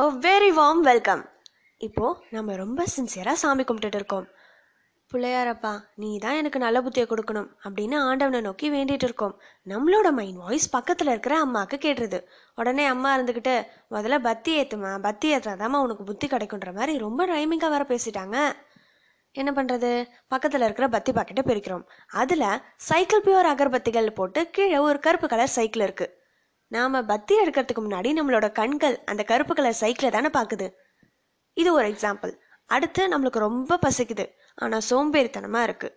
A very warm welcome. இப்போது நம்ம ரொம்ப சின்சியராக சாமி கும்பிட்டுட்டு இருக்கோம். பிள்ளையாரப்பா, நீ தான் எனக்கு நல்ல புத்தியை கொடுக்கணும் அப்படின்னு ஆண்டவனை நோக்கி வேண்டிகிட்டு இருக்கோம். நம்மளோட மைண்ட் வாய்ஸ் பக்கத்தில் இருக்கிற அம்மாவுக்கு கேட்டுருது. உடனே அம்மா இருந்துக்கிட்டு, முதல்ல பத்தி ஏற்றுமா, பத்தி ஏற்றுறாதாம்மா உனக்கு புத்தி கிடைக்குன்ற மாதிரி ரொம்ப ரைமிங்காக வர பேசிட்டாங்க. என்ன பண்ணுறது, பக்கத்தில் இருக்கிற பத்தி பாக்கெட்டை பிரிக்கிறோம். அதில் சைக்கிள் பியூர் அகர்பத்திகள் போட்டு கீழே ஒரு கருப்பு கலர் சைக்கிள் இருக்குது. நாம் பத்தி எடுக்கிறதுக்கு முன்னாடி நம்மளோட கண்கள் அந்த கருப்பு கலர் சைக்கிளை தானே பார்க்குது. இது ஒரு எக்ஸாம்பிள். அடுத்து நம்மளுக்கு ரொம்ப பசிக்குது, ஆனால் சோம்பேறித்தனமாக இருக்குது.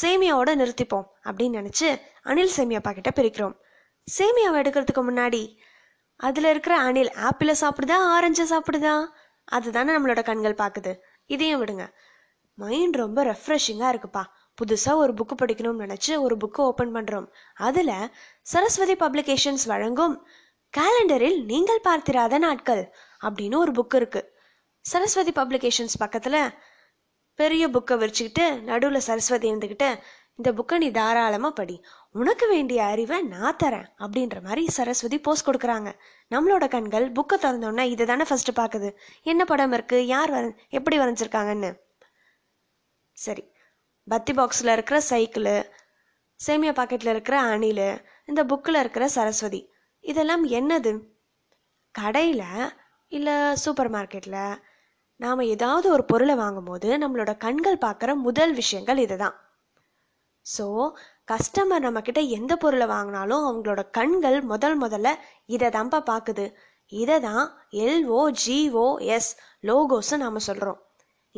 சேமியாவோட நிறுத்திப்போம் அப்படின்னு நினச்சி அணில் சேமியா பாக்கெட்டை பிரிக்கிறோம். சேமியாவை எடுக்கிறதுக்கு முன்னாடி அதில் இருக்கிற அணில் ஆப்பிளை சாப்பிடுதா ஆரஞ்சை சாப்பிடுதா, அதுதானே நம்மளோட கண்கள் பார்க்குது. இதையும் விடுங்க, மைண்ட் ரொம்ப ரெஃப்ரெஷிங்காக இருக்குப்பா. புதுசாக ஒரு புக்கு படிக்கணும்னு நினச்சி ஒரு புக்கு ஓப்பன் பண்ணுறோம். அதில் சரஸ்வதி பப்ளிகேஷன்ஸ் வழங்கும் கேலண்டரில் நீங்கள் பார்த்திராத நாட்கள் அப்படின்னு ஒரு புக்கு இருக்குது. சரஸ்வதி பப்ளிகேஷன்ஸ் பக்கத்தில் பெரிய புக்கை விரிச்சுக்கிட்டு நடுவில் சரஸ்வதி இருந்துக்கிட்டு, இந்த புக்கை நீ தாராளமாக படி, உனக்கு வேண்டிய அறிவை நான் தரேன் அப்படின்ற மாதிரி சரஸ்வதி போஸ்ட் கொடுக்குறாங்க. நம்மளோட கண்கள் புக்கை திறந்தோன்னா இதை தானே ஃபஸ்ட்டு பார்க்குது, என்ன படம் இருக்குது, யார் எப்படி வரைஞ்சிருக்காங்கன்னு. சரி, பத்தி பாக்ஸில் இருக்கிற சைக்கிளு, சேமியா பாக்கெட்டில் இருக்கிற அணில், இந்த புக்கில் இருக்கிற சரஸ்வதி, இதெல்லாம் என்னது? கடையில் இல்லை சூப்பர் மார்க்கெட்டில் நாம் ஏதாவது ஒரு பொருளை வாங்கும்போது நம்மளோட கண்கள் பார்க்குற முதல் விஷயங்கள் இது தான். ஸோ கஸ்டமர் நம்மக்கிட்ட எந்த பொருளை வாங்கினாலும் அவங்களோட கண்கள் முதல்ல இதை தான்ப்பா பார்க்குது. இதை தான் LOGOS லோகோஸு நாம் சொல்கிறோம்.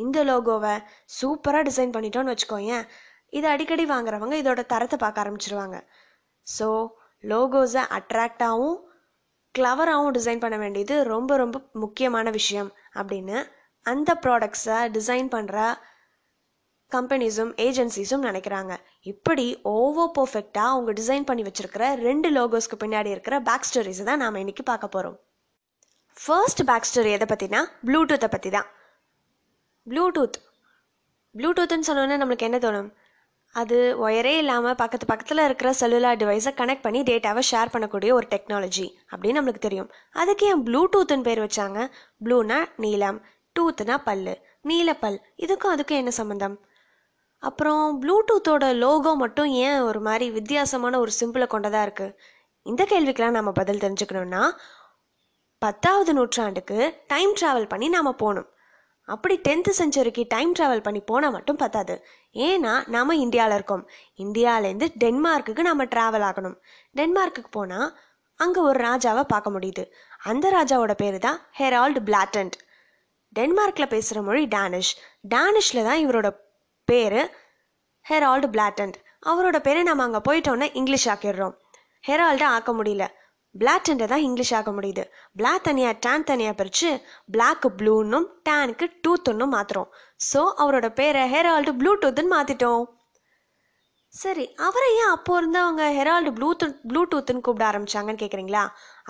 இந்த லோகோவை சூப்பராக டிசைன் பண்ணிட்டோன்னு வச்சுக்கோங்க, இதை அடிக்கடி வாங்குறவங்க இதோட தரத்தை பார்க்க ஆரம்பிச்சிருவாங்க. ஸோ லோகோஸை அட்ராக்டாகவும் கிளவராகவும் டிசைன் பண்ண வேண்டியது ரொம்ப ரொம்ப முக்கியமான விஷயம் அப்படின்னு அந்த ப்ராடக்ட்ஸை டிசைன் பண்ணுற கம்பெனிஸும் ஏஜென்சிஸும் நினைக்கிறாங்க. இப்படி ஓவர் பர்ஃபெக்டாக அவங்க டிசைன் பண்ணி வச்சுருக்கிற 2 லோகோஸ்க்கு பின்னாடி இருக்கிற பேக் ஸ்டோரிஸை தான் நாம் இன்றைக்கி பார்க்க போகிறோம். ஃபர்ஸ்ட் பேக் ஸ்டோரி எதை பற்றினா, ப்ளூடூத்தை பற்றி தான். ப்ளூடூத்துன்னு சொன்னோன்னே நம்மளுக்கு என்ன தோணும்? அது ஒயரே இல்லாமல் பக்கத்தில் இருக்கிற செல்லுலார் டிவைஸை கனெக்ட் பண்ணி டேட்டாவை ஷேர் பண்ணக்கூடிய ஒரு டெக்னாலஜி அப்படின்னு நம்மளுக்கு தெரியும். அதுக்கு ஏன் ப்ளூடூத்துன்னு பேர் வச்சாங்க? ப்ளூனா நீலம், டூத்துனா பல்லு, நீலப்பல். அதுக்கும் என்ன சம்மந்தம்? அப்புறம் ப்ளூடூத்தோட லோகோ மட்டும் ஏன் ஒரு மாதிரி வித்தியாசமான ஒரு சிம்பிளை கொண்டதாக இருக்குது? இந்த கேள்விக்கெலாம் நம்ம பதில் தெரிஞ்சுக்கணுன்னா 10ஆவது நூற்றாண்டுக்கு டைம் ட்ராவல் பண்ணி நாம் போகணும். அப்படி 10th செஞ்சுரிக்கு டைம் ட்ராவல் பண்ணி போனால் மட்டும் பத்தாது. ஏன்னா நாம் இந்தியாவில் இருக்கோம். இந்தியாவிலேருந்து டென்மார்க்குக்கு நாம் ட்ராவல் ஆகணும். டென்மார்க்குக்கு போனால் அங்கே ஒரு ராஜாவை பார்க்க முடியுது. அந்த ராஜாவோட பேர் தான் ஹெரால்டு பிளாட்டன்ட். டென்மார்க்கில் பேசுகிற மொழி டானிஷ். டானிஷில் தான் இவரோட பேர் ஹெரால்டு பிளாட்டன்ட். அவரோட பேரை நம்ம அங்கே போயிட்டோன்னே இங்கிலீஷ் ஆக்கிடுறோம். ஹெரால்டை ஆக்க முடியல, பிளாட்டண்டை தான் இங்கிலீஷ் ஆக முடியுது. பிளாக் தனியாக டேன் தனியாக பிரித்து பிளாக்கு ப்ளூன்னும் டேனுக்கு டூத்துன்னும் மாற்றுறோம். ஸோ அவரோட பேரை ஹெரால்டு ப்ளூடூத்துன்னு மாற்றிட்டோம். சரி, அவரை ஏன் அப்போது இருந்து அவங்க ஹெரால்டு ப்ளூடூத்துன்னு கூப்பிட ஆரம்பித்தாங்கன்னு கேட்குறீங்களா?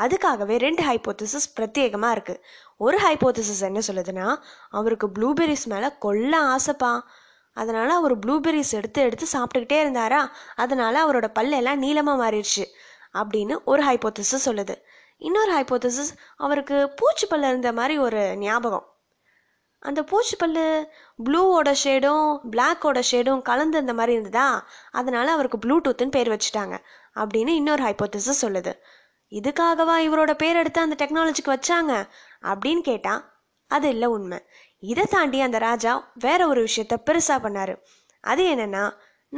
அதுக்காகவே 2 ஹைப்போதிசிஸ் பிரத்யேகமாக இருக்குது. ஒரு ஹைப்போதிசிஸ் என்ன சொல்லுதுன்னா, அவருக்கு ப்ளூபெரிஸ் மேலே கொள்ள ஆசைப்பா, அதனால் அவர் ப்ளூபெரிஸ் எடுத்து சாப்பிட்டுக்கிட்டே இருந்தாரா, அதனால் அவரோட பல்லெல்லாம் நீளமாக மாறிடுச்சு அப்படின்னு ஒரு ஹைப்போதிசிஸ் சொல்லுது. இன்னொரு ஹைப்போதிசிஸ், அவருக்கு பூச்சிப்பல் இருந்த மாதிரி ஒரு ஞாபகம், அந்த பூச்சிப்பல் ப்ளூவோட ஷேடும் பிளாக்கோட ஷேடும் கலந்து அந்த மாதிரி இருந்ததா, அதனால அவருக்கு ப்ளூடூத்துன்னு பேர் வச்சுட்டாங்க அப்படின்னு இன்னொரு ஹைப்போதிசிஸ் சொல்லுது. இதுக்காகவா இவரோட பேர் எடுத்து அந்த டெக்னாலஜிக்கு வச்சாங்க அப்படின்னு கேட்டால் அது இல்லை உண்மை. இதை தாண்டி அந்த ராஜா வேற ஒரு விஷயத்த பெருசாக பண்ணார். அது என்னன்னா,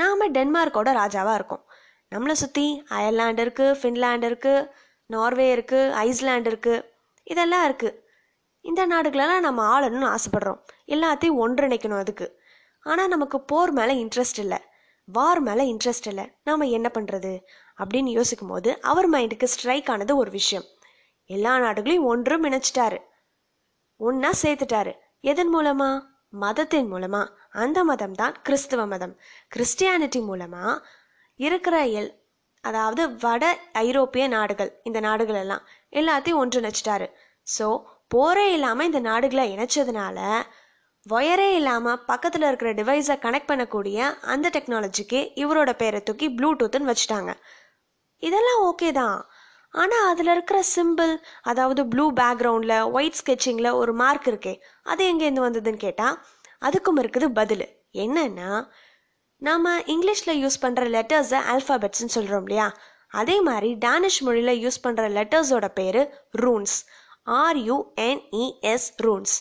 நாம் டென்மார்க்கோட ராஜாவாக இருக்கோம். நம்மளை சுற்றி அயர்லாண்டு இருக்குது, ஃபின்லாண்டு இருக்குது, நார்வே இருக்குது, ஐஸ்லாண்டு இருக்குது, இதெல்லாம் இருக்குது. இந்த நாடுகளெல்லாம் நம்ம ஆளணும்னு ஆசைப்படுறோம், எல்லாத்தையும் ஒன்றிணைக்கணும் அதுக்கு. ஆனால் நமக்கு போர் மேலே இன்ட்ரெஸ்ட் இல்லை, வார் மேலே இன்ட்ரெஸ்ட் இல்லை, நாம் என்ன பண்ணுறது அப்படின்னு யோசிக்கும் போது அவர் மைண்டுக்கு ஸ்ட்ரைக் ஆனது ஒரு விஷயம். எல்லா நாடுகளையும் ஒன்றும் இணைச்சிட்டாரு, ஒன்றா சேர்த்துட்டாரு. எதன் மூலமாக? மதத்தின் மூலமாக. அந்த மதம் தான் கிறிஸ்துவ மதம். கிறிஸ்டியானிட்டி மூலமாக இருக்கிற அதாவது வட ஐரோப்பிய நாடுகள், இந்த நாடுகள் எல்லாம் எல்லாத்தையும் ஒன்றிணைச்சிட்டாரு. ஸோ போரே இல்லாமல் இந்த நாடுகளை இணைச்சதுனால ஒயரே இல்லாமல் பக்கத்தில் இருக்கிற டிவைஸை கனெக்ட் பண்ணக்கூடிய அந்த டெக்னாலஜிக்கு இவரோட பேரை தூக்கி ப்ளூடூத்துன்னு வச்சுட்டாங்க. இதெல்லாம் ஓகே தான். ஆனால் அதில் இருக்கிற சிம்பிள், அதாவது ப்ளூ பேக்ரவுண்டில் ஒயிட் ஸ்கெட்சிங்கில் ஒரு மார்க் இருக்கே, அது எங்கேருந்து வந்ததுன்னு கேட்டால் அதுக்கும் இருக்குது பதில். என்னன்னா, நாம் இங்கிலீஷில் யூஸ் பண்ணுற லெட்டர்ஸை ஆல்ஃபாபெட்ஸ்ன்னு சொல்கிறோம் இல்லையா, அதே மாதிரி டேனிஷ் மொழியில் யூஸ் பண்ணுற லெட்டர்ஸோட பேர் runes, RUNES runes.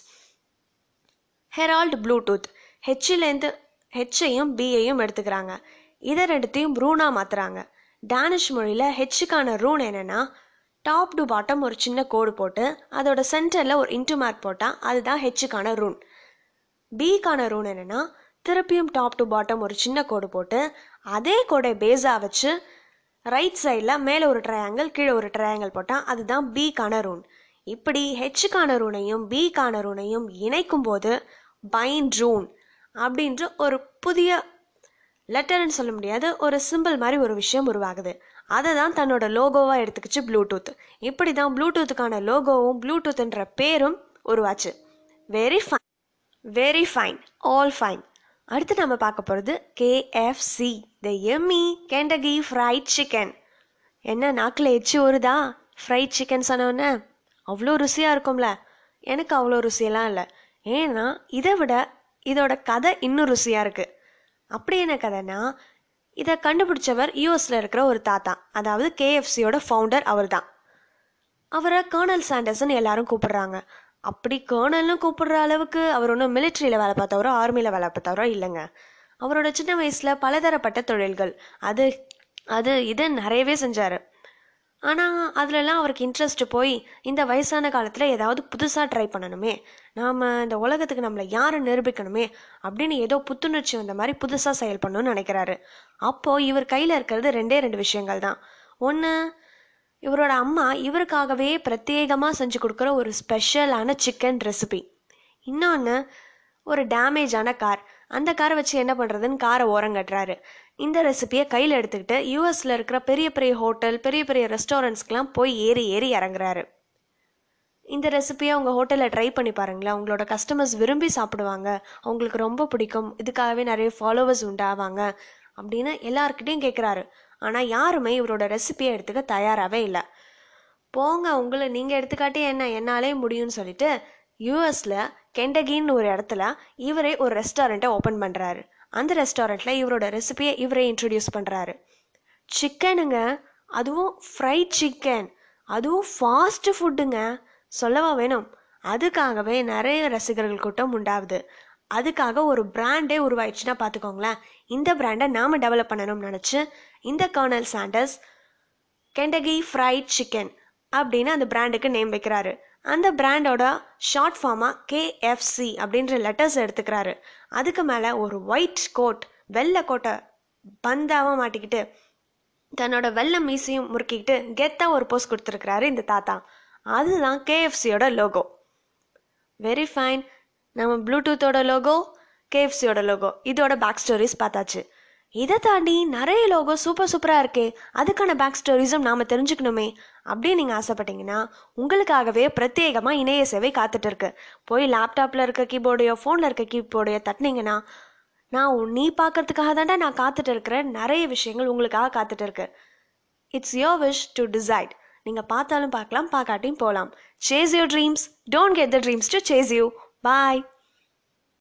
Harald Bluetooth ஹெச்லேருந்து ஹெச்சையும் பிஐயும் எடுத்துக்கிறாங்க, இதை ரெண்டுத்தையும் ரூனாக மாற்றுறாங்க. டேனிஷ் மொழியில் ஹெச்சுக்கான ரூன் என்னென்னா, டாப் டு பாட்டம் ஒரு சின்ன கோடு போட்டு அதோட சென்டரில் ஒரு இன்ட்டு மார்க் போட்டால் அதுதான் ஹெச்சுக்கான ரூன். பிக்கான ரூன் என்னென்னா, திருப்பியும் டாப் டு பாட்டம் ஒரு சின்ன கோடு போட்டு அதே கோடை பேஸாக வச்சு ரைட் சைடில் மேலே ஒரு ட்ரையாங்கிள் கீழே ஒரு ட்ரையாங்கிள் போட்டால் அதுதான் பிக்கான ரூன். இப்படி ஹெச்சுக்கான ரூனையும் பிக்கான ரூனையும் இணைக்கும் போது பைண்ட் ரூன் அப்படின்ற ஒரு புதிய லெட்டர்ன்னு சொல்ல முடியாது, ஒரு சிம்பிள் மாதிரி ஒரு விஷயம் உருவாகுது. அதை தான் தன்னோட லோகோவாக எடுத்துக்கிச்சு ப்ளூடூத். இப்படி தான் ப்ளூடூத்துக்கான லோகோவும் ப்ளூடூத்ன்ற பேரும் உருவாச்சு. Very fine all fine. அடுத்து நம்ம பார்க்க போகிறது KFC, த எம்மி கெண்டகி ஃப்ரைட் சிக்கன். என்ன நாக்கில் எச்சு ஒருதா ஃப்ரைட் சிக்கன் சொன்னோன்னே? அவ்வளோ ருசியாக இருக்கும்ல. எனக்கு அவ்வளோ ருசியெல்லாம் இல்லை, ஏன்னா இதை விட இதோட கதை இன்னும் ருசியாக இருக்குது. அப்படி என்ன கதைன்னா, இதை கண்டுபிடிச்சவர் யூஎஸில் இருக்கிற ஒரு தாத்தா, அதாவது KFCயோட ஃபவுண்டர் அவர் தான். அவரை கர்னல் சாண்டர்ஸ்ன்னு எல்லாரும் கூப்பிடுறாங்க. அப்படி கர்னல்னு கூப்பிடுற அளவுக்கு அவர் ஒன்றும் மிலிட்ரியில் வேலை பார்த்தவரோ ஆர்மியில் வேலை பார்த்தவரோ இல்லைங்க. அவரோட சின்ன வயசில் பலதரப்பட்ட தொழில்கள் அது நிறையவே செஞ்சார். ஆனால் அதிலெல்லாம் அவருக்கு இன்ட்ரெஸ்ட் போய், இந்த வயசான காலத்தில் ஏதாவது புதுசாக ட்ரை பண்ணணுமே, நாம் இந்த உலகத்துக்கு நம்மளை யாரை நிரூபிக்கணுமே அப்படின்னு ஏதோ புத்துணர்ச்சி வந்த மாதிரி புதுசாக செயல்படணும்னு நினைக்கிறாரு. அப்போது இவர் கையில் இருக்கிறது 2 விஷயங்கள் தான். ஒன்று, இவரோட அம்மா இவருக்காகவே பிரத்யேகமாக செஞ்சு கொடுக்குற ஒரு ஸ்பெஷலான சிக்கன் ரெசிபி. இன்னொன்று, ஒரு டேமேஜான கார். அந்த காரை வச்சு என்ன பண்ணுறதுன்னு காரை ஓரங்கட்டுறாரு. இந்த ரெசிபியை கையில் எடுத்துக்கிட்டு யூஎஸில் இருக்கிற பெரிய பெரிய ஹோட்டல், பெரிய பெரிய ரெஸ்டாரண்ட்ஸ்க்கெலாம் போய் ஏறி இறங்குறாரு. இந்த ரெசிபியை உங்கள் ஹோட்டலில் ட்ரை பண்ணி பாருங்களேன், அவங்களோட கஸ்டமர்ஸ் விரும்பி சாப்பிடுவாங்க, அவங்களுக்கு ரொம்ப பிடிக்கும், இதுக்காகவே நிறைய ஃபாலோவர்ஸ் உண்டாவாங்க அப்படின்னு எல்லாருக்கிட்டையும் கேட்குறாரு. ஆனால் யாருமே இவரோட ரெசிபியை எடுத்துக்க தயாராகவே இல்லை. போங்க, உங்களை நீங்கள் எடுத்துக்காட்டி என்ன, என்னாலே முடியும்னு சொல்லிட்டு யூஎஸில் கெண்டகின்னு ஒரு இடத்துல இவரே ஒரு ரெஸ்டாரண்ட்டை ஓப்பன் பண்ணுறாரு. அந்த ரெஸ்டாரண்ட்டில் இவரோட ரெசிபியை இவரே இன்ட்ரடியூஸ் பண்ணுறாரு. சிக்கனுங்க, அதுவும் ஃப்ரைட் சிக்கன், அதுவும் ஃபாஸ்ட்டு ஃபுட்டுங்க, சொல்லவா வேணும். அதுக்காகவே நிறைய ரசிகர்கள் கூட்டம் உண்டாகுது. அதுக்காக ஒரு பிராண்டே உருவாயிடுச்சுன்னா பார்த்துக்கோங்களேன். இந்த பிராண்டை நாம் டெவலப் பண்ணணும்னு நினச்சி இந்த kernel Sanders Kentucky fried chicken அப்படின்னு அந்த பிராண்டுக்கு நேம் வைக்கிறாரு. அந்த பிராண்டோட ஷார்ட் ஃபார்மாக KFC அப்படின்ற லெட்டர்ஸ் எடுத்துக்கிறாரு. அதுக்கு மேலே ஒரு ஒயிட் கோட், வெள்ளை கோட்டை பந்தாவாக மாட்டிக்கிட்டு தன்னோட வெள்ளை மீசையும் முறுக்கிக்கிட்டு கெத்தாக ஒரு போஸ் கொடுத்துருக்கிறாரு இந்த தாத்தா. அதுதான் KFCயோட லோகோ. Very fine. நம்ம ப்ளூடூத்தோட லோகோ, KFCயோட லோகோ, இதோட பேக் ஸ்டோரிஸ் பார்த்தாச்சு. இதை தாண்டி நிறைய லோகோ சூப்பராக இருக்கே, அதுக்கான பேக் ஸ்டோரிஸும் நாம் தெரிஞ்சுக்கணுமே அப்படின்னு நீங்கள் ஆசைப்பட்டீங்கன்னா, உங்களுக்காகவே பிரத்யேகமாக இணைய சேவை காத்துட்டு இருக்கு. போய் லேப்டாப்பில் இருக்க கீபோர்டையோ ஃபோனில் இருக்க கீபோர்டையோ தட்டினீங்கன்னா, நான் நீ பார்க்கறதுக்காக தாண்டா நான் காத்துட்டு இருக்கிற நிறைய விஷயங்கள் உங்களுக்காக காத்துட்டு இருக்கு. It's your wish to decide. நீங்கள் பார்த்தாலும் பார்க்கலாம், பார்க்காட்டியும் போகலாம். Chase your dreams, don't get the dreams to chase you. Bye.